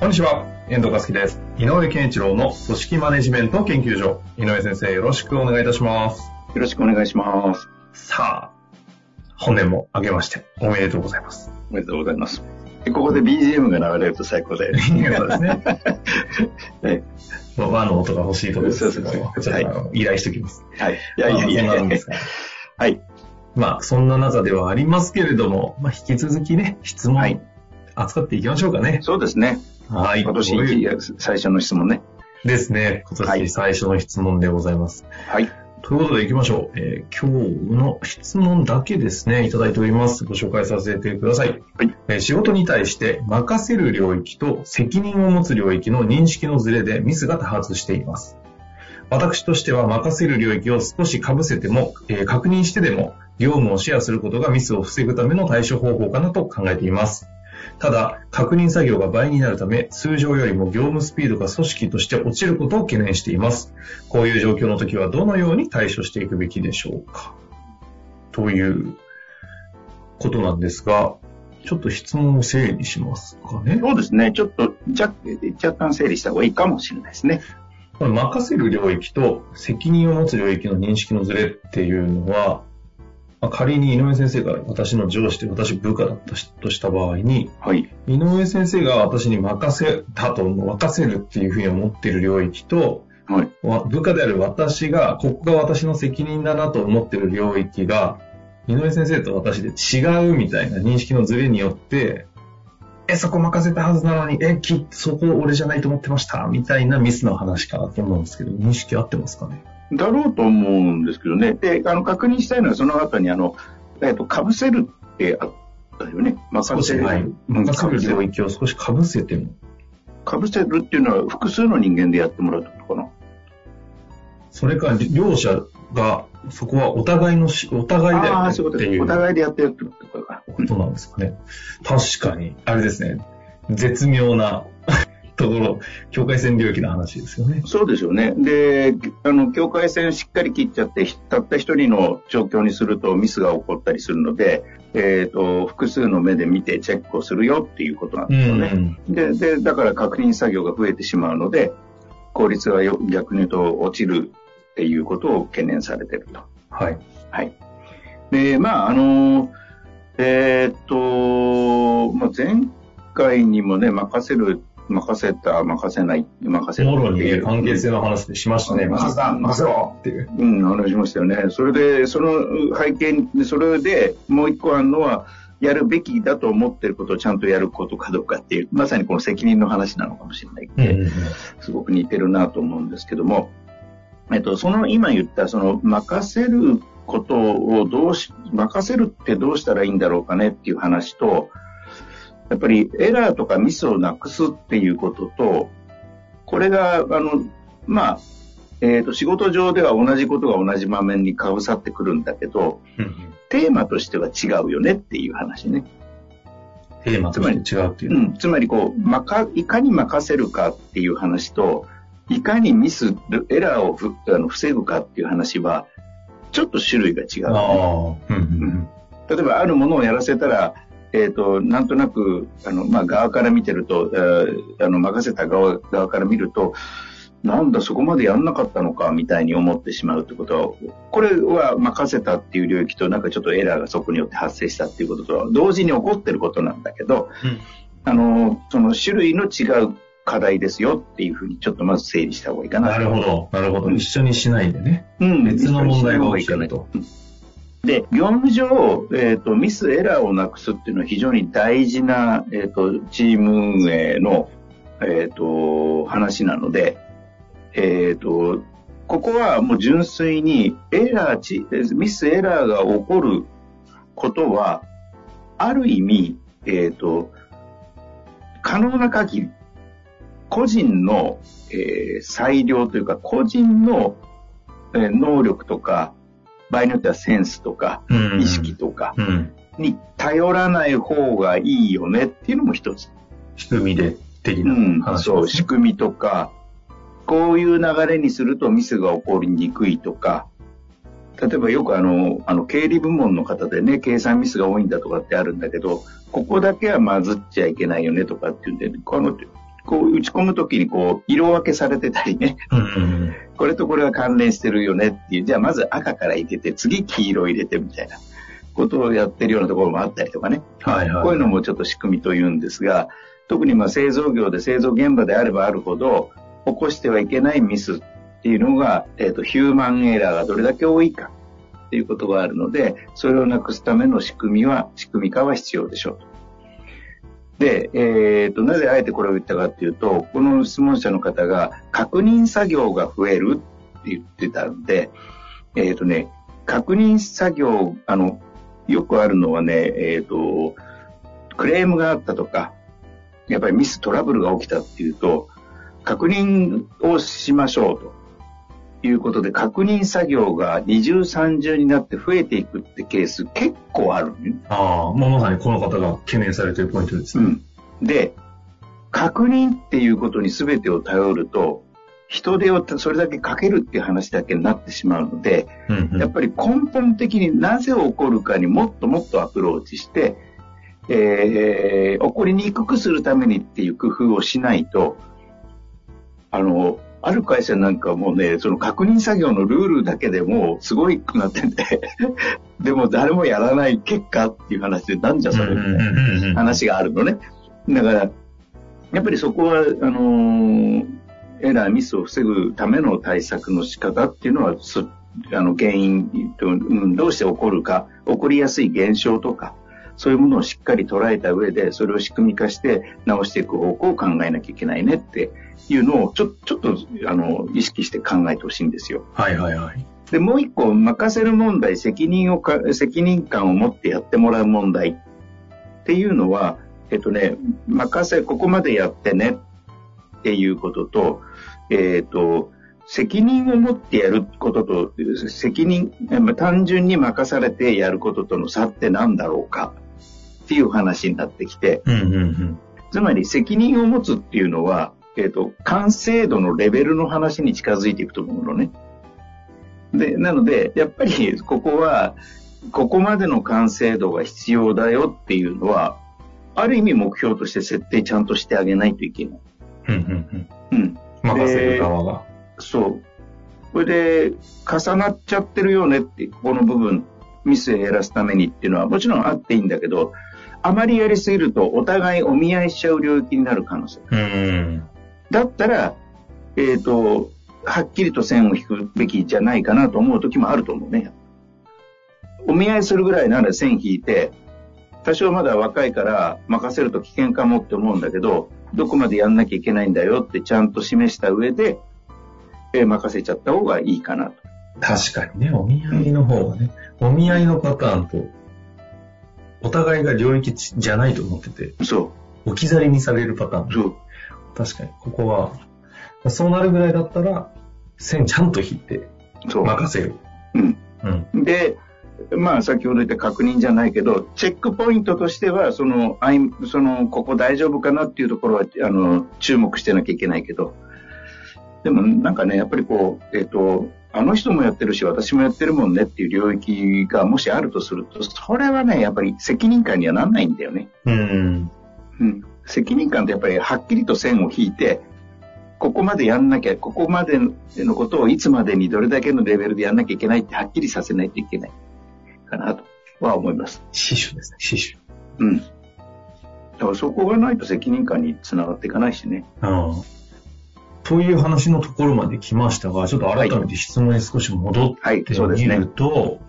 こんにちは、遠藤克樹です。井上健一郎の組織マネジメント研究所。井上先生、よろしくお願いいたします。よろしくお願いします。さあ、本年も明けましておめでとうございます。おめでとうございます。ここで BGM が流れると最高で。そうですね。和の音が欲しいところですけど、はい、依頼しておきます。はい。いやいやいやいや。はい。まあ、そんな中ではありますけれども、まあ、引き続きね、質問、はい、扱っていきましょうかね。そうですね。はい。今年最初の質問ね。ですね。今年最初の質問でございます。はい。ということで行きましょう。今日の質問だけですね、いただいております。ご紹介させてください。はい。仕事に対して任せる領域と責任を持つ領域の認識のズレでミスが多発しています。私としては任せる領域を少し被せても、確認してでも業務をシェアすることがミスを防ぐための対処方法かなと考えています。ただ、確認作業が倍になるため、通常よりも業務スピードが組織として落ちることを懸念しています。こういう状況の時はどのように対処していくべきでしょうか？ということなんですが、ちょっと質問を整理しますかね。そうですね。ちょっと若干整理した方がいいかもしれないですね。この任せる領域と責任を持つ領域の認識のズレっていうのは、仮に井上先生が私の上司で私部下だったとした場合に、はい、井上先生が私に任せるっていうふうに思っている領域と、はい、部下である私がここが私の責任だなと思っている領域が井上先生と私で違うみたいな認識のズレによって、そこ任せたはずなのにそこ俺じゃないと思ってましたみたいなミスの話かなと思うんですけど、認識合ってますかね？だろうと思うんですけどね。で、確認したいのはその後に被せるってあったよね。任せる、はい、任せる領域を少し被せても、被せるっていうのは複数の人間でやってもらうことかな。それか両者がそこはお互いでやってるっていう、お互いでやってるってことなんですかね。確かにあれですね、絶妙なところ、境界線領域の話ですよね。そうでしょうね。で、境界線をしっかり切っちゃって、たった一人の状況にするとミスが起こったりするので、複数の目で見てチェックをするよっていうことなんですよね。で、だから確認作業が増えてしまうので、効率が逆に言うと落ちるっていうことを懸念されてると。はい。はい。で、まあ、前回にもね、任せない、任せる。もろに関係性の話でしましたね。任せろっていう。話しましたよね。それで、その背景に、それでもう一個あるのは、やるべきだと思ってることをちゃんとやることかどうかっていう、まさにこの責任の話なのかもしれないって、すごく似てるなと思うんですけども、今言った、任せることを任せるってどうしたらいいんだろうかねっていう話と、やっぱりエラーとかミスをなくすっていうことと、これが、仕事上では同じことが同じ場面にかぶさってくるんだけど、テーマとしては違うよねっていう話ね。テーマとして違うっていう。つまりいかに任せるかっていう話と、いかにエラーを防ぐかっていう話は、ちょっと種類が違う、ね。例えば、あるものをやらせたら、なんとなく、側から見てると、任せた側から見ると、なんだ、そこまでやんなかったのか、みたいに思ってしまうってことは、これは任せたっていう領域と、なんかちょっとエラーがそこによって発生したっていうこととは、同時に起こってることなんだけど、その種類の違う課題ですよっていうふうに、ちょっとまず整理した方がいいかな。なるほど。一緒にしないでね。別の問題が起きてると。で、業務上、ミスエラーをなくすっていうのは非常に大事な、チーム運営の、話なので、ここはもう純粋にミスエラーが起こることは、ある意味、可能な限り個人の、裁量というか個人の、能力とか場合によってはセンスとか、うん、意識とかに頼らない方がいいよねっていうのも一つ仕組みで的な話ですね。そう、仕組みとかこういう流れにするとミスが起こりにくいとか、例えばよくあの経理部門の方でね、計算ミスが多いんだとかってあるんだけど、ここだけはまずっちゃいけないよねとかっていうんで、こう打ち込むときにこう色分けされてたりね、うんうん、これとこれは関連してるよねっていう、じゃあまず赤から入れて次黄色入れてみたいなことをやってるようなところもあったりとかね、はいはい、こういうのもちょっと仕組みというんですが、特にまあ製造業で製造現場であればあるほど起こしてはいけないミスっていうのが、ヒューマンエラーがどれだけ多いかっていうことがあるので、それをなくすための仕組み化は必要でしょうと。で、なぜあえてこれを言ったかっていうと、この質問者の方が確認作業が増えるって言ってたんで、確認作業、よくあるのはね、クレームがあったとか、やっぱりミストラブルが起きたっていうと、確認をしましょうということで、確認作業が20、30になって増えていくってケース結構ある。ああ、もうまさにこの方が懸念されているポイントですね。うん、で、確認っていうことに全てを頼ると、人手をそれだけかけるっていう話だけになってしまうので、うんうん、やっぱり根本的になぜ起こるかにもっともっとアプローチして、起こりにくくするためにっていう工夫をしないと、ある会社なんかもね、その確認作業のルールだけでもすごいくなっててでも誰もやらない結果っていう話で、なんじゃそれみたいな話があるのね。だからやっぱりそこはエラーミスを防ぐための対策の仕方っていうのは、原因どうして起こるか、起こりやすい現象とかそういうものをしっかり捉えた上で、それを仕組み化して直していく方向を考えなきゃいけないねっていうのをちょっと意識して考えてほしいんですよ。はいはいはい。で、もう一個、任せる問題、責任感を持ってやってもらう問題っていうのは、ここまでやってねっていうことと、責任を持ってやることと、単純に任されてやることとの差って何だろうかっていう話になってきて、うんうんうん、つまり責任を持つっていうのは、完成度のレベルの話に近づいていくと思うのね。で、なので、やっぱりここは、ここまでの完成度が必要だよっていうのは、ある意味目標として設定ちゃんとしてあげないといけない。うんうんうん。うん。任せる側が。そう。これで、重なっちゃってるよねって、ここの部分、ミスを減らすためにっていうのは、もちろんあっていいんだけど、あまりやりすぎると、お互いお見合いしちゃう領域になる可能性。うん。だったら、はっきりと線を引くべきじゃないかなと思う時もあると思うね。お見合いするぐらいなら線引いて、多少まだ若いから任せると危険かもって思うんだけど、どこまでやんなきゃいけないんだよってちゃんと示した上で、任せちゃった方がいいかなと。確かにね、お見合いの方がね、お見合いのパターンと、お互いが領域じゃないと思ってて、そう。置き去りにされるパターン。そう。確かに、ここは、そうなるぐらいだったら、線ちゃんと引いて、任せる。うん。うん。で、まあ、先ほど言った確認じゃないけど、チェックポイントとしては、ここ大丈夫かなっていうところは、注目してなきゃいけないけど、でもなんかね、やっぱりこう、あの人もやってるし、私もやってるもんねっていう領域がもしあるとすると、それはね、やっぱり責任感にはなんないんだよね。うん。うん。責任感ってやっぱりはっきりと線を引いて、ここまでやんなきゃ、ここまでのことをいつまでにどれだけのレベルでやんなきゃいけないってはっきりさせないといけないかなとは思います。死守ですね、死守。うん。だからそこがないと責任感につながっていかないしね。うん。という話のところまで来ましたが、ちょっと改めて質問に少し戻ってみると、はいはい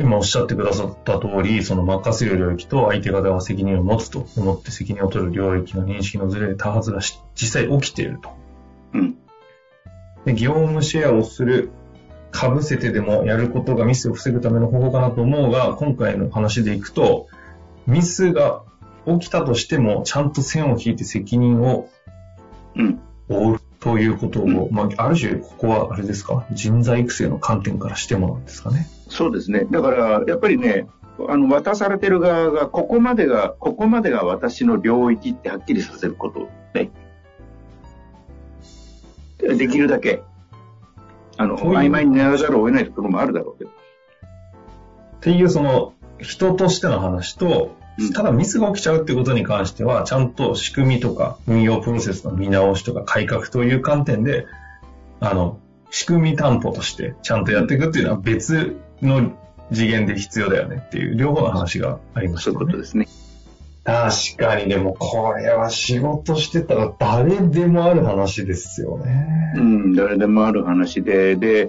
今おっしゃってくださった通り、その任せる領域と相手方が責任を持つと思って責任を取る領域の認識のズレで多発が実際起きていると。うん。で、業務シェアをする、かぶせてでもやることがミスを防ぐための方法かなと思うが、今回の話でいくと、ミスが起きたとしてもちゃんと線を引いて責任を負うということを、まあ、ある種ここはあれですか、人材育成の観点からしてもなんですかね。そうですね。だからやっぱりね、渡されてる側がここまでが私の領域ってはっきりさせることね。できるだけ曖昧にならざるを得ないところもあるだろうけど。っていうその人としての話と、ただミスが起きちゃうってことに関しては、ちゃんと仕組みとか運用プロセスの見直しとか改革という観点で、仕組み担保としてちゃんとやっていくっていうのは別の次元で必要だよねっていう両方の話がありましたね。そういうことですね。確かに、でもこれは仕事してたら誰でもある話ですよね。うん、誰でもある話で、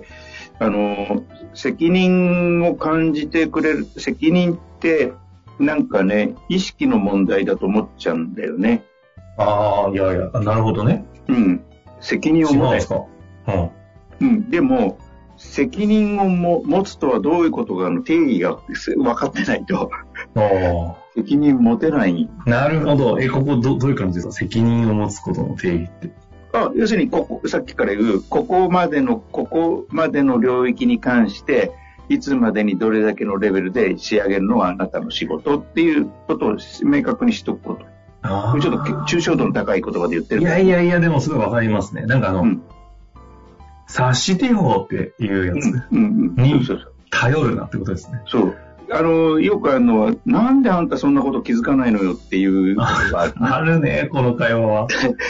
責任を感じてくれる、責任ってなんかね、意識の問題だと思っちゃうんだよね。ああ、いやいや、なるほどね。うん、責任を持つ。うん。うん、でも、責任を持つとはどういうことかの定義が分かってないと責任持てない。なるほど。ここ どういう感じですか、責任を持つことの定義って。要するにさっきから言うここまでの領域に関していつまでにどれだけのレベルで仕上げるのはあなたの仕事っていうことを明確にしとくこと。あ、ちょっと抽象度の高い言葉で言ってる。いやいやいや、でもすごい分かりますね。なんか察し手法っていうやつに頼るなってことですね。そう。よくなんであんたそんなこと気づかないのよっていうのがある。あるね、この会話は。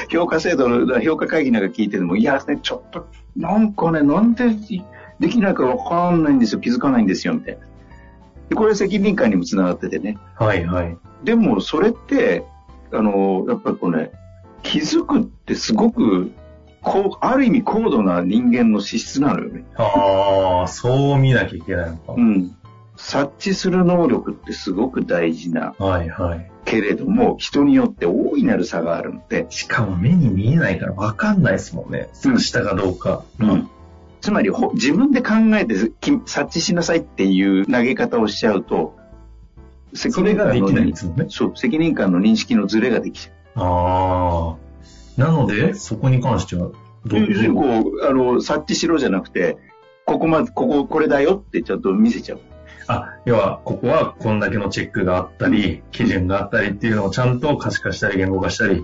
評価会議なんか聞いてても、いや、ね、ちょっと、なんかね、なんでできないかわかんないんですよ、気づかないんですよ、みたいな。で、これ責任感にもつながっててね。はいはい。でも、それって、やっぱりこれ、ね、気づくってすごく、ある意味高度な人間の資質なのよね。ああ、そう見なきゃいけないのか。うん。察知する能力ってすごく大事な。はいはい。けれども、人によって大いなる差があるので。しかも目に見えないから分かんないですもんね。察したかどうか。うん。うん、つまり、自分で考えて察知しなさいっていう投げ方をしちゃうと、それができないんですよね。そう。責任感の認識のズレができちゃう。ああ。なので、そこに関してはどういう察知しろじゃなくて、これだよってちょっと見せちゃう。要は、ここはこんだけのチェックがあったり、基準があったりっていうのをちゃんと可視化したり言語化したり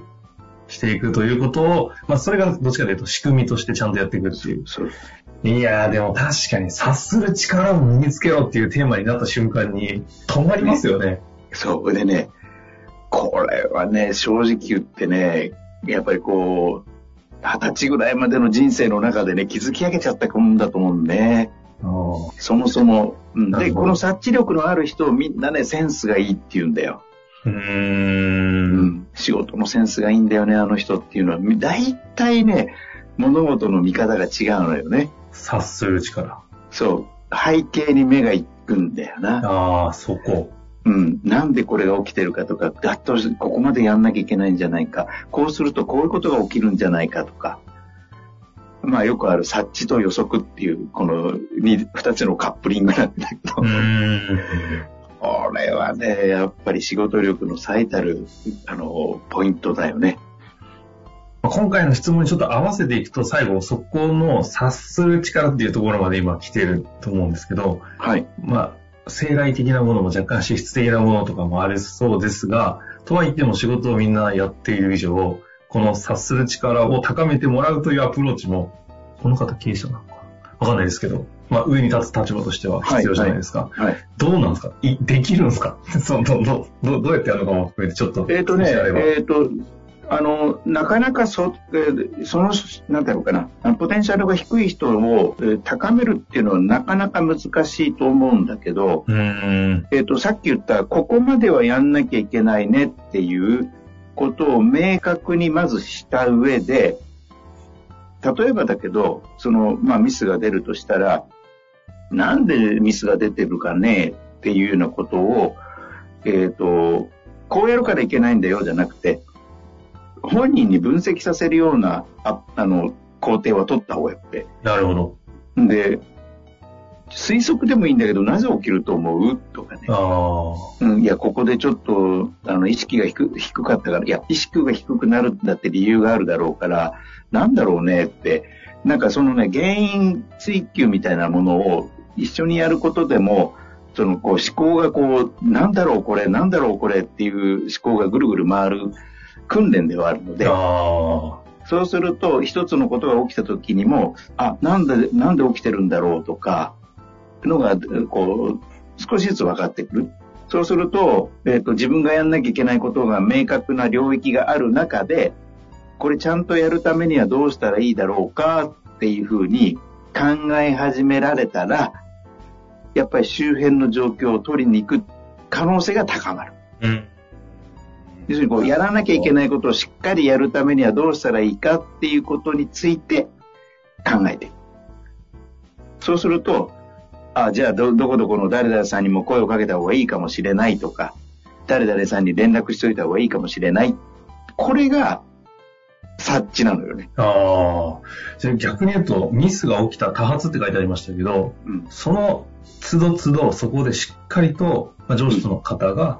していくということを、まあ、それがどっちかというと仕組みとしてちゃんとやっていくっていう。そう。いやー、でも確かに察する力を身につけろっていうテーマになった瞬間に止まりますよね。そうでね、これはね、正直言ってね、やっぱり20歳ぐらいまでの人生の中でね、築き上げちゃったもんだと思うんね。そもそも。で、この察知力のある人をみんなね、センスがいいって言うんだよ。仕事のセンスがいいんだよね、あの人っていうのは。大体ね、物事の見方が違うのよね。察する力。そう。背景に目が行くんだよな。ああ、そこ。うん、なんでこれが起きてるかとか、だっとここまでやんなきゃいけないんじゃないか、こうするとこういうことが起きるんじゃないかとか、まあよくある察知と予測っていう、この2つのカップリングなんだけど、これはね、やっぱり仕事力の最たる、ポイントだよね。今回の質問にちょっと合わせていくと、最後、そこの察する力っていうところまで今来てると思うんですけど、はい。まあ生来的なものも若干資質的なものとかもありそうですが、とはいっても仕事をみんなやっている以上、この察する力を高めてもらうというアプローチも、この方経営者なのかわかんないですけど、まあ上に立つ立場としては必要じゃないですか。はいはいはい、どうなんですか、できるんですかどうやってやるのかも含めてちょっと。なかなかなんていうのかな、ポテンシャルが低い人を高めるっていうのはなかなか難しいと思うんだけど、さっき言った、ここまではやんなきゃいけないねっていうことを明確にまずした上で、例えばだけど、まあミスが出るとしたら、なんでミスが出てるかねっていうようなことを、こうやるからいけないんだよじゃなくて、本人に分析させるような工程は取った方がよくて。なるほど。で、推測でもいいんだけど、なぜ起きると思うとかね。あ、うん、いや、ここでちょっと意識が低かったから、いや、意識が低くなるんだって理由があるだろうから、なんだろうねって、なんかそのね、原因追求みたいなものを一緒にやることでも、そのこう思考がこう、なんだろうこれ、なんだろうこれっていう思考がぐるぐる回る訓練ではあるので、あ、そうすると一つのことが起きた時にも、あ、なんで起きてるんだろうとかのがこう少しずつ分かってくる。そうすると、自分がやんなきゃいけないことが明確な領域がある中で、これちゃんとやるためにはどうしたらいいだろうかっていうふうに考え始められたら、やっぱり周辺の状況を取りに行く可能性が高まる。うん、要するにこうやらなきゃいけないことをしっかりやるためにはどうしたらいいかっていうことについて考えていく。そうすると、あ、じゃあ どこどこの誰々さんにも声をかけた方がいいかもしれないとか、誰々さんに連絡しといた方がいいかもしれない。これが察知なのよね。ああ、逆に言うと、ミスが起きた多発って書いてありましたけど、うん、その都度都度そこでしっかりと、まあ、上司の方が、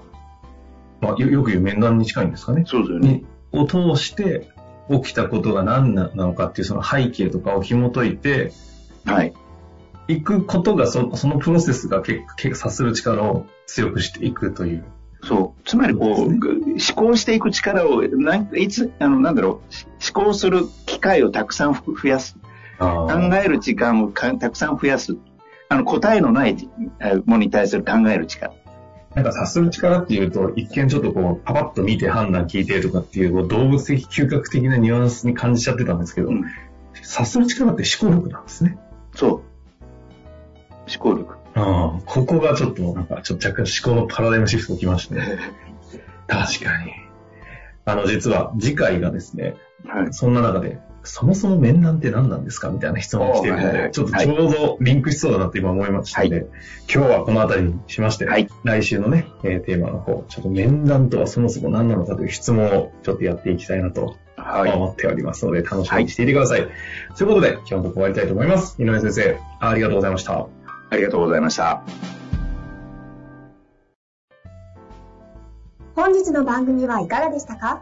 うん、まあ、よく言う面談に近いんですかね。そうですよね。を通して起きたことが何なのかっていうその背景とかを紐解いて、はい、いくことがそのプロセスが結構察する力を強くしていくという。そう、つまりこう、そうですね、思考していく力をなんだろう、思考する機会をたくさん増やす、考える時間をたくさん増やす、答えのないものに対する考える力。なんか察する力っていうと、一見ちょっとこうパパッと見て判断聞いてとかっていう、動物的嗅覚的なニュアンスに感じちゃってたんですけど、うん、察する力って思考力なんですね。そう、思考力。ああ、ここがちょっと、なんか、若干思考のパラダイムシフト起きましたね。確かに。実は次回がですね、はい、そんな中で、そもそも面談って何なんですかみたいな質問が来ているので、はいはい、ちょうどリンクしそうだなって今思いましたので、はい、今日はこのあたりにしまして、はい、来週のね、テーマの方、ちょっと面談とはそもそも何なのかという質問をちょっとやっていきたいなと思っておりますので、楽しみにしていてください。はい、ということで、今日のところ終わりたいと思います。井上先生、ありがとうございました。ありがとうございました。本日の番組はいかがでしたか？